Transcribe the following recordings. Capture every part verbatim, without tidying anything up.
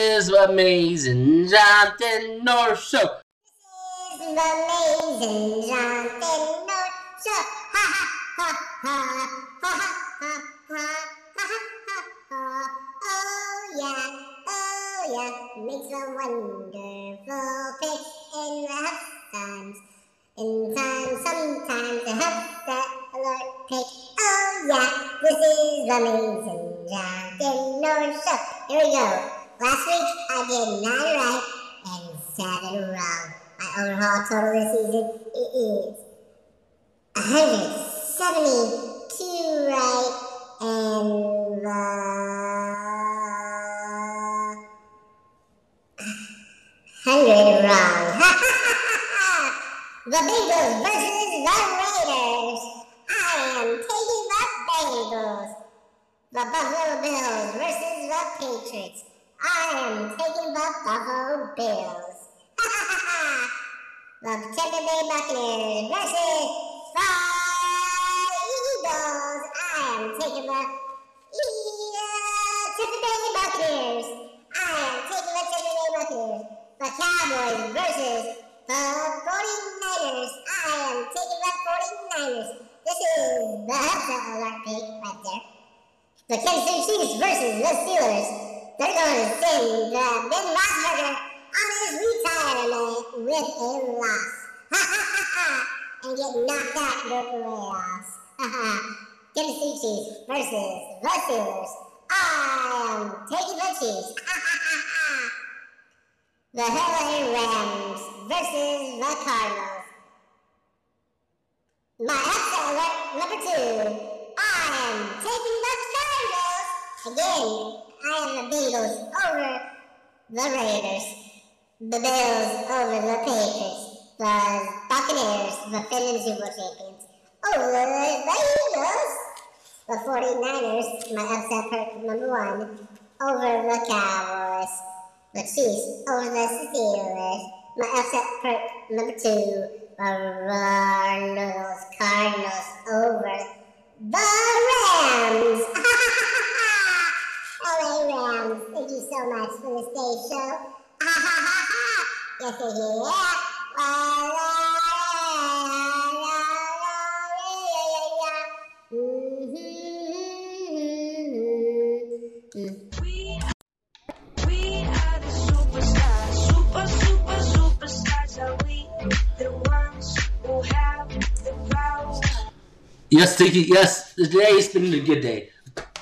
This is amazing Jonathan North Shuck. This is amazing Jonathan North Shuck. Ha ha ha ha ha ha ha ha ha. Oh yeah, oh yeah, makes a wonderful pitch in the half times. In time, sometimes the half that alert pitch. Oh yeah, this is amazing Jonathan North Shuck. Here we go. Last week, I did nine right and seven wrong. My overall total this season is one hundred seventy-two right and wrong. one hundred wrong. The Bengals versus the Raiders. I am taking the Bengals. The Buffalo Bills versus the Patriots. I am taking the Buffalo Bills. Ha ha ha! The Tampa Bay Buccaneers versus the Eagles. I am taking the Tampa Bay Buccaneers. I am taking the Tampa Bay Buccaneers. The Cowboys versus the forty-niners. I am taking the forty-niners. This is the alert pick right there. The Kansas City Chiefs versus the Steelers. They're going to send the Ben Roethlisberger on his retirement with a loss. Ha ha ha ha! And get knocked out with a loss. Ha ha! Tennessee Chiefs versus the Steelers. I am taking the Chiefs. Ha ha ha ha! The L A Rams versus the Cardinals. My upset alert number two. I am taking the Cardinals again. I have the Bengals over the Raiders, the Bills over the Patriots, the Buccaneers, the defending Super Bowl champions, over the Eagles, the forty-niners, my upset pick number one, over the Cowboys, the Chiefs over the Steelers, my upset pick number two, the Cardinals, Cardinals over the Rams. Rams, thank you so much for this day's show. Ha ha ha ha! Yes, I hear ya. La la la la la la la. We we are the superstars, super super superstars. Are we the ones who have the power? Yes, thank you. Yes, today's been a good day.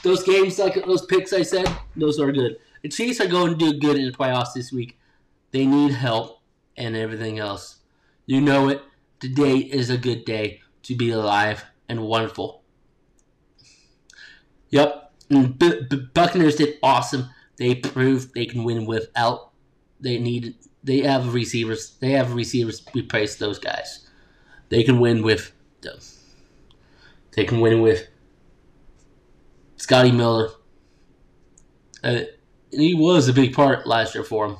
Those games, like those picks I said, those are good. The Chiefs are going to do good in the playoffs this week. They need help and everything else. You know it. Today is a good day to be alive and wonderful. Yep. And B B Buccaneers did awesome. They proved they can win without. They need. They have receivers. They have receivers. Replace those guys. They can win with. Them. They can win with. Scotty Miller, uh, and he was a big part last year for him.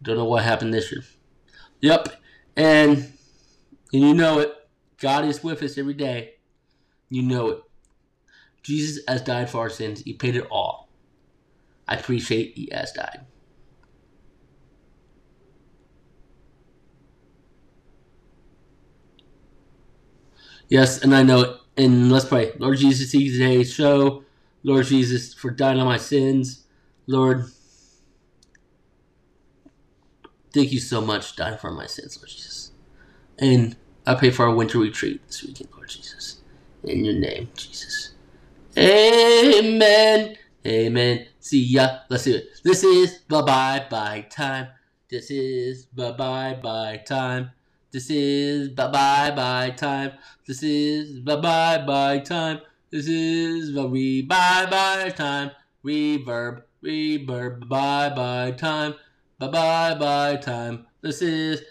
Don't know what happened this year. Yep, and and you know it. God is with us every day. You know it. Jesus has died for our sins. He paid it all. I appreciate He has died. Yes, and I know it. And let's pray. Lord Jesus, see today's show. Lord Jesus, for dying on my sins. Lord, thank you so much dying for my sins, Lord Jesus. And I pray for our winter retreat this weekend, Lord Jesus. In your name, Jesus. Amen. Amen. See ya. Let's do it. This is bye-bye-bye time. This is bye-bye-bye time. This is bye-bye-bye time. This is bye-bye-bye time. This is re-bye-bye time. Reverb, reverb, bye-bye time. Bye-bye-bye time. This is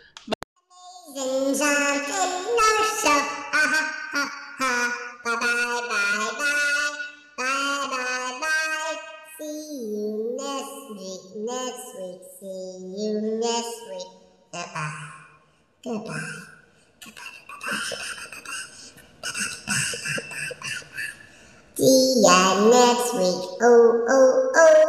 amazing Jonathan North Shuck. Ha ha ha ha. Bye-bye-bye-bye. Bye-bye-bye. See you next week. Next week. See you next week. Bye-bye. Goodbye. Goodbye. See ya next week. Oh, oh, oh.